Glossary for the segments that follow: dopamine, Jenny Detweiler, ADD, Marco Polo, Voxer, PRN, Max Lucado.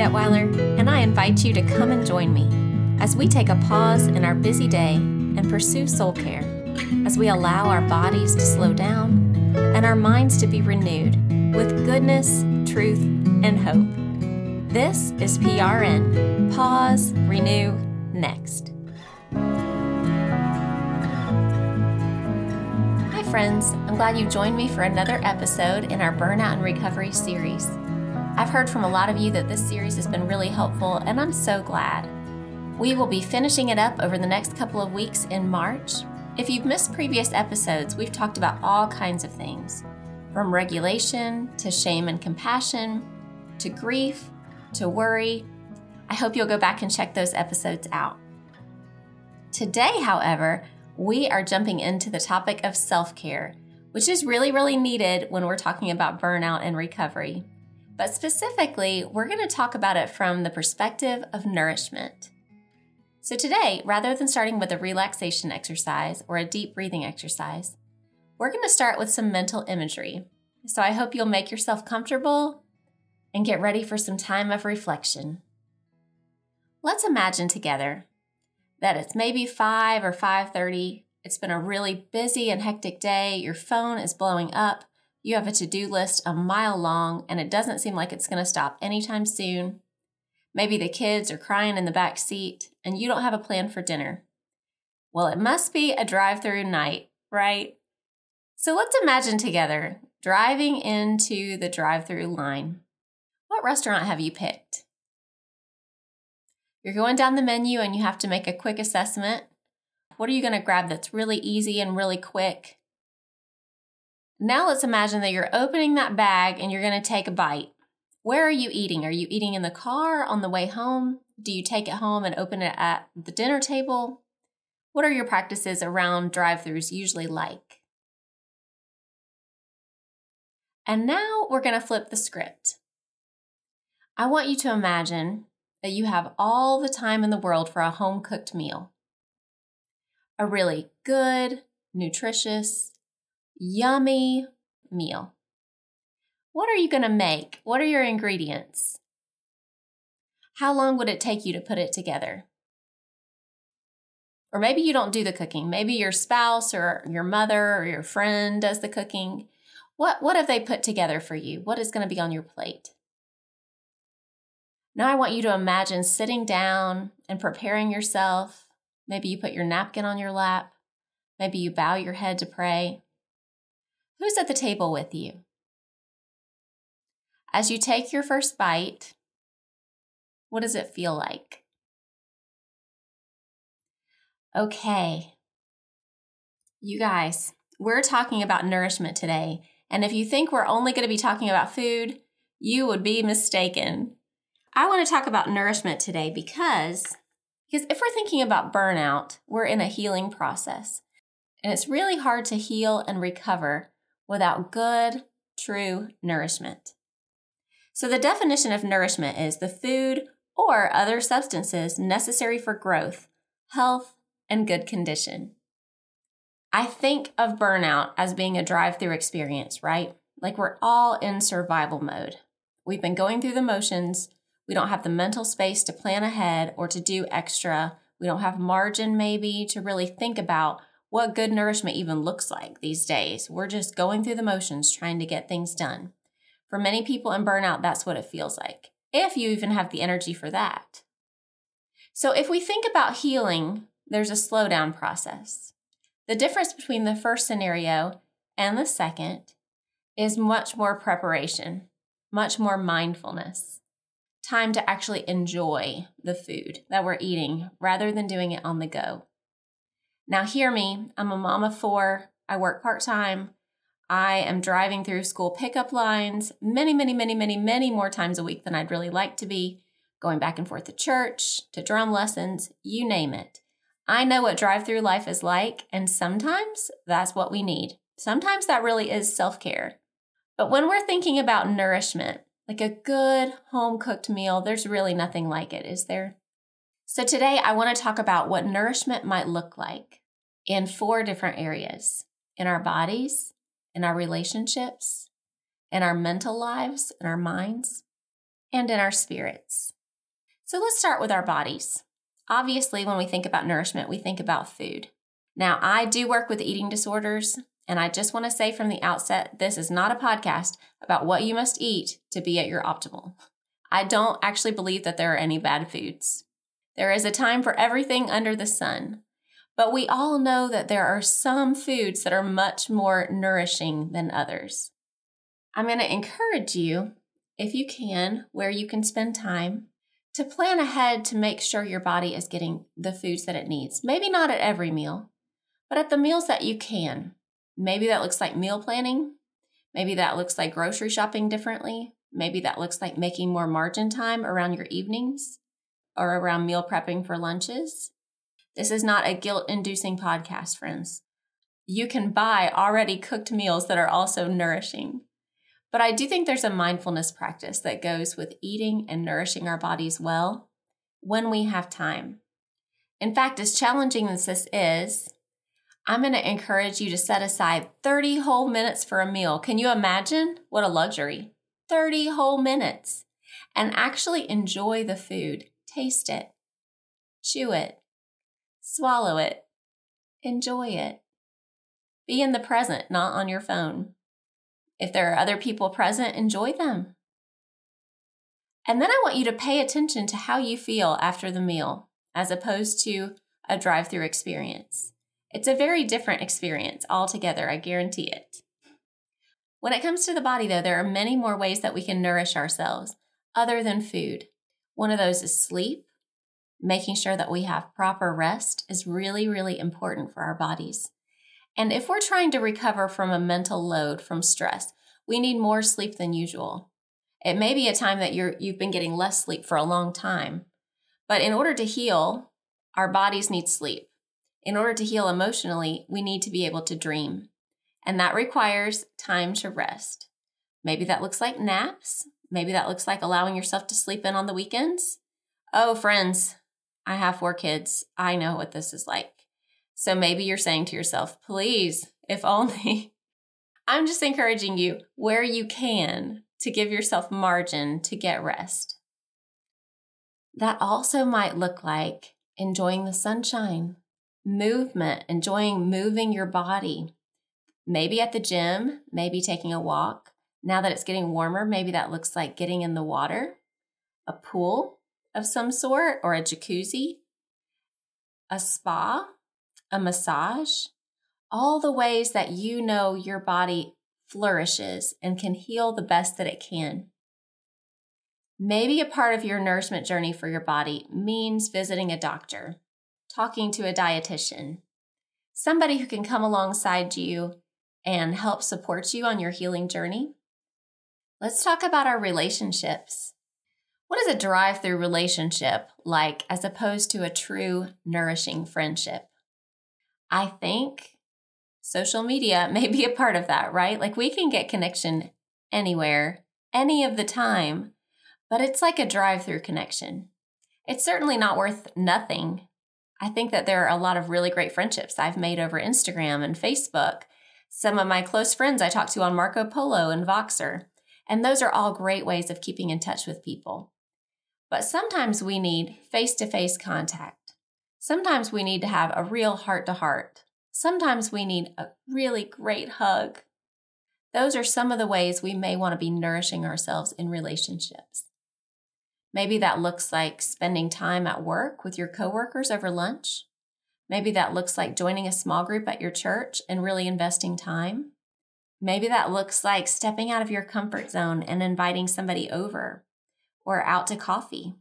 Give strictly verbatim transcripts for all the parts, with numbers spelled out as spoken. Detweiler, and I invite you to come and join me as we take a pause in our busy day and pursue soul care, as we allow our bodies to slow down and our minds to be renewed with goodness, truth, and hope. This is P R N, Pause, Renew, Next. Hi friends, I'm glad you joined me for another episode in our Burnout and Recovery series. I've heard from a lot of you that this series has been really helpful, and I'm so glad. We will be finishing it up over the next couple of weeks in March. If you've missed previous episodes, we've talked about all kinds of things, from regulation, to shame and compassion, to grief, to worry. I hope you'll go back and check those episodes out. Today, however, we are jumping into the topic of self-care, which is really, really needed when we're talking about burnout and recovery. But specifically, we're going to talk about it from the perspective of nourishment. So today, rather than starting with a relaxation exercise or a deep breathing exercise, we're going to start with some mental imagery. So I hope you'll make yourself comfortable and get ready for some time of reflection. Let's imagine together that it's maybe five or five thirty. It's been a really busy and hectic day. Your phone is blowing up. You have a to-do list a mile long, and it doesn't seem like it's going to stop anytime soon. Maybe the kids are crying in the back seat, and you don't have a plan for dinner. Well, it must be a drive-through night, right? So let's imagine together driving into the drive-through line. What restaurant have you picked? You're going down the menu, and you have to make a quick assessment. What are you going to grab that's really easy and really quick? Now let's imagine that you're opening that bag and you're going to take a bite. Where are you eating? Are you eating in the car on the way home? Do you take it home and open it at the dinner table? What are your practices around drive-thrus usually like? And now we're going to flip the script. I want you to imagine that you have all the time in the world for a home-cooked meal. A really good, nutritious, yummy meal. What are you going to make? What are your ingredients? How long would it take you to put it together? Or maybe you don't do the cooking. Maybe your spouse or your mother or your friend does the cooking. What, what have they put together for you? What is going to be on your plate? Now I want you to imagine sitting down and preparing yourself. Maybe you put your napkin on your lap. Maybe you bow your head to pray. Who's at the table with you? As you take your first bite, what does it feel like? Okay, you guys, we're talking about nourishment today, and if you think we're only going to be talking about food, you would be mistaken. I want to talk about nourishment today because, because if we're thinking about burnout, we're in a healing process, and it's really hard to heal and recover without good, true nourishment. So the definition of nourishment is the food or other substances necessary for growth, health, and good condition. I think of burnout as being a drive-through experience, right? Like we're all in survival mode. We've been going through the motions. We don't have the mental space to plan ahead or to do extra. We don't have margin maybe to really think about what good nourishment even looks like these days. We're just going through the motions trying to get things done. For many people in burnout, that's what it feels like, if you even have the energy for that. So if we think about healing, there's a slowdown process. The difference between the first scenario and the second is much more preparation, much more mindfulness, time to actually enjoy the food that we're eating rather than doing it on the go. Now hear me, I'm a mom of four, I work part-time, I am driving through school pickup lines many, many, many, many, many more times a week than I'd really like to be, going back and forth to church, to drum lessons, you name it. I know what drive-through life is like, and sometimes that's what we need. Sometimes that really is self-care. But when we're thinking about nourishment, like a good home-cooked meal, there's really nothing like it, is there? So today I want to talk about what nourishment might look like in four different areas. In our bodies, in our relationships, in our mental lives, in our minds, and in our spirits. So let's start with our bodies. Obviously, when we think about nourishment, we think about food. Now, I do work with eating disorders, and I just want to say from the outset, this is not a podcast about what you must eat to be at your optimal. I don't actually believe that there are any bad foods. There is a time for everything under the sun, but we all know that there are some foods that are much more nourishing than others. I'm going to encourage you, if you can, where you can spend time, to plan ahead to make sure your body is getting the foods that it needs. Maybe not at every meal, but at the meals that you can. Maybe that looks like meal planning. Maybe that looks like grocery shopping differently. Maybe that looks like making more margin time around your evenings or around meal prepping for lunches. This is not a guilt-inducing podcast, friends. You can buy already cooked meals that are also nourishing. But I do think there's a mindfulness practice that goes with eating and nourishing our bodies well when we have time. In fact, as challenging as this is, I'm going to encourage you to set aside thirty whole minutes for a meal. Can you imagine? What a luxury. thirty whole minutes. And actually enjoy the food. Taste it. Chew it. Swallow it. Enjoy it. Be in the present, not on your phone. If there are other people present, enjoy them. And then I want you to pay attention to how you feel after the meal, as opposed to a drive-through experience. It's a very different experience altogether, I guarantee it. When it comes to the body, though, there are many more ways that we can nourish ourselves other than food. One of those is sleep. Making sure that we have proper rest is really, really important for our bodies. And if we're trying to recover from a mental load from stress, we need more sleep than usual. It may be a time that you're, you've been getting less sleep for a long time. But in order to heal, our bodies need sleep. In order to heal emotionally, we need to be able to dream. And that requires time to rest. Maybe that looks like naps. Maybe that looks like allowing yourself to sleep in on the weekends. Oh, friends, I have four kids. I know what this is like. So maybe you're saying to yourself, please, if only. I'm just encouraging you where you can to give yourself margin to get rest. That also might look like enjoying the sunshine, movement, enjoying moving your body. Maybe at the gym, maybe taking a walk. Now that it's getting warmer, maybe that looks like getting in the water, a pool of some sort, or a jacuzzi, a spa, a massage, all the ways that you know your body flourishes and can heal the best that it can. Maybe a part of your nourishment journey for your body means visiting a doctor, talking to a dietitian, somebody who can come alongside you and help support you on your healing journey. Let's talk about our relationships. What is a drive-through relationship like as opposed to a true nourishing friendship? I think social media may be a part of that, right? Like we can get connection anywhere, any of the time, but it's like a drive-through connection. It's certainly not worth nothing. I think that there are a lot of really great friendships I've made over Instagram and Facebook. Some of my close friends I talk to on Marco Polo and Voxer, and those are all great ways of keeping in touch with people. But sometimes we need face-to-face contact. Sometimes we need to have a real heart-to-heart. Sometimes we need a really great hug. Those are some of the ways we may want to be nourishing ourselves in relationships. Maybe that looks like spending time at work with your coworkers over lunch. Maybe that looks like joining a small group at your church and really investing time. Maybe that looks like stepping out of your comfort zone and inviting somebody over or out to coffee.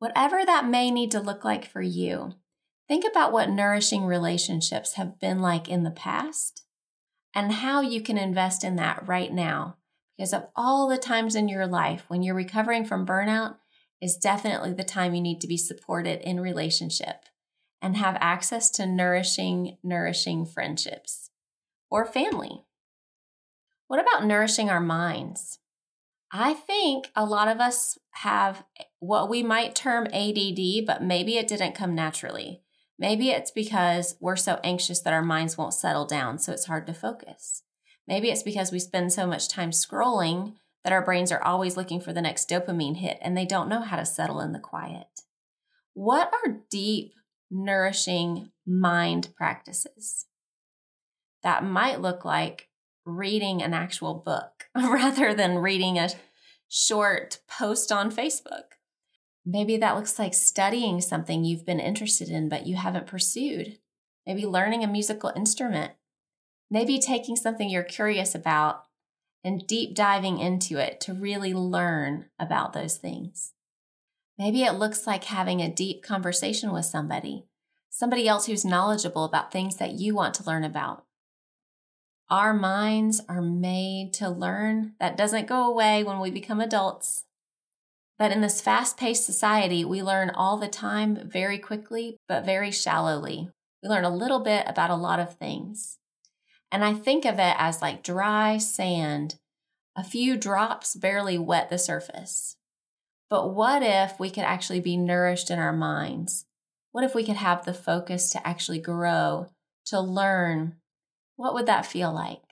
Whatever that may need to look like for you, think about what nourishing relationships have been like in the past and how you can invest in that right now. Because of all the times in your life when you're recovering from burnout is definitely the time you need to be supported in relationship and have access to nourishing, nourishing friendships or family. What about nourishing our minds? I think a lot of us have what we might term A D D, but maybe it didn't come naturally. Maybe it's because we're so anxious that our minds won't settle down, so it's hard to focus. Maybe it's because we spend so much time scrolling that our brains are always looking for the next dopamine hit and they don't know how to settle in the quiet. What are deep, nourishing mind practices? That might look like reading an actual book rather than reading a short post on Facebook. Maybe that looks like studying something you've been interested in but you haven't pursued. Maybe learning a musical instrument. Maybe taking something you're curious about and deep diving into it to really learn about those things. Maybe it looks like having a deep conversation with somebody, somebody else who's knowledgeable about things that you want to learn about. Our minds are made to learn. That doesn't go away when we become adults. But in this fast-paced society, we learn all the time, very quickly, but very shallowly. We learn a little bit about a lot of things. And I think of it as like dry sand. A few drops barely wet the surface. But what if we could actually be nourished in our minds? What if we could have the focus to actually grow, to learn? What would that feel like?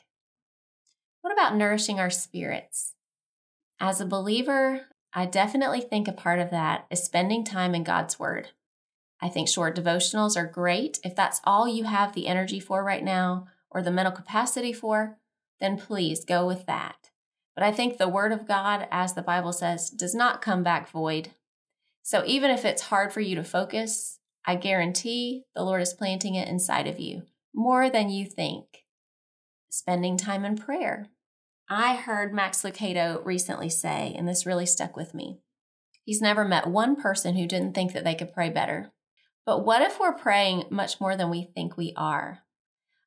What about nourishing our spirits? As a believer, I definitely think a part of that is spending time in God's Word. I think short devotionals are great. If that's all you have the energy for right now or the mental capacity for, then please go with that. But I think the Word of God, as the Bible says, does not come back void. So even if it's hard for you to focus, I guarantee the Lord is planting it inside of you more than you think. Spending time in prayer. I heard Max Lucado recently say, and this really stuck with me, he's never met one person who didn't think that they could pray better. But what if we're praying much more than we think we are?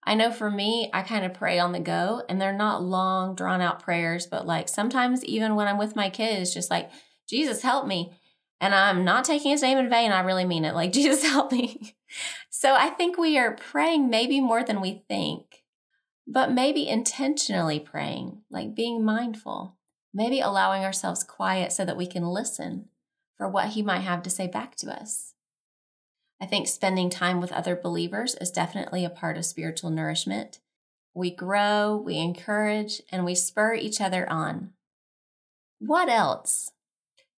I know for me, I kind of pray on the go, and they're not long, drawn-out prayers, but like sometimes even when I'm with my kids, just like, Jesus, help me. And I'm not taking his name in vain. I really mean it. Like, Jesus, help me. So I think we are praying maybe more than we think, but maybe intentionally praying, like being mindful, maybe allowing ourselves quiet so that we can listen for what he might have to say back to us. I think spending time with other believers is definitely a part of spiritual nourishment. We grow, we encourage, and we spur each other on. What else?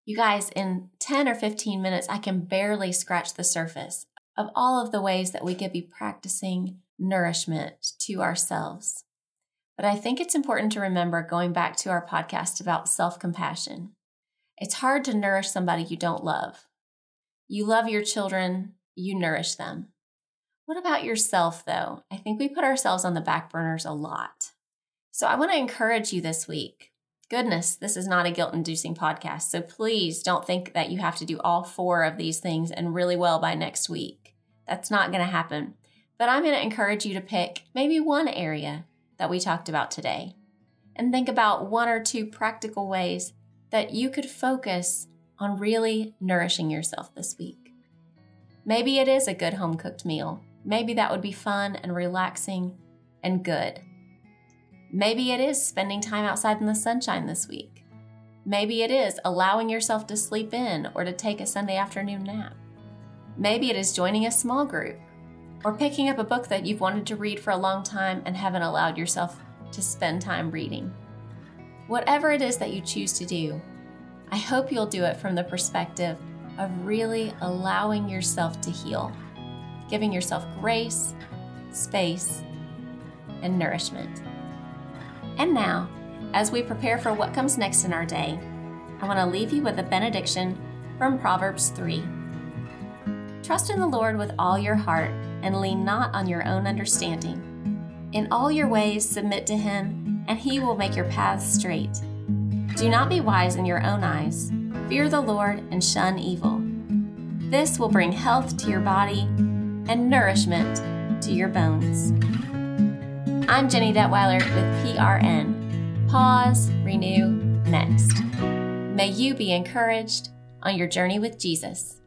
You guys, in ten or fifteen minutes, I can barely scratch the surface of all of the ways that we could be practicing nourishment to ourselves. But I think it's important to remember, going back to our podcast about self-compassion, it's hard to nourish somebody you don't love. You love your children. You nourish them. What about yourself, though? I think we put ourselves on the back burners a lot. So I want to encourage you this week. Goodness, this is not a guilt-inducing podcast, so please don't think that you have to do all four of these things and really well by next week. That's not going to happen. But I'm going to encourage you to pick maybe one area that we talked about today and think about one or two practical ways that you could focus on really nourishing yourself this week. Maybe it is a good home-cooked meal. Maybe that would be fun and relaxing and good. Maybe it is spending time outside in the sunshine this week. Maybe it is allowing yourself to sleep in or to take a Sunday afternoon nap. Maybe it is joining a small group or picking up a book that you've wanted to read for a long time and haven't allowed yourself to spend time reading. Whatever it is that you choose to do, I hope you'll do it from the perspective of really allowing yourself to heal, giving yourself grace, space, and nourishment. And now, as we prepare for what comes next in our day, I want to leave you with a benediction from Proverbs three. Trust in the Lord with all your heart and lean not on your own understanding. In all your ways, submit to him, and he will make your paths straight. Do not be wise in your own eyes. Fear the Lord and shun evil. This will bring health to your body and nourishment to your bones. I'm Jenny Detweiler with P R N. Pause, renew, next. May you be encouraged on your journey with Jesus.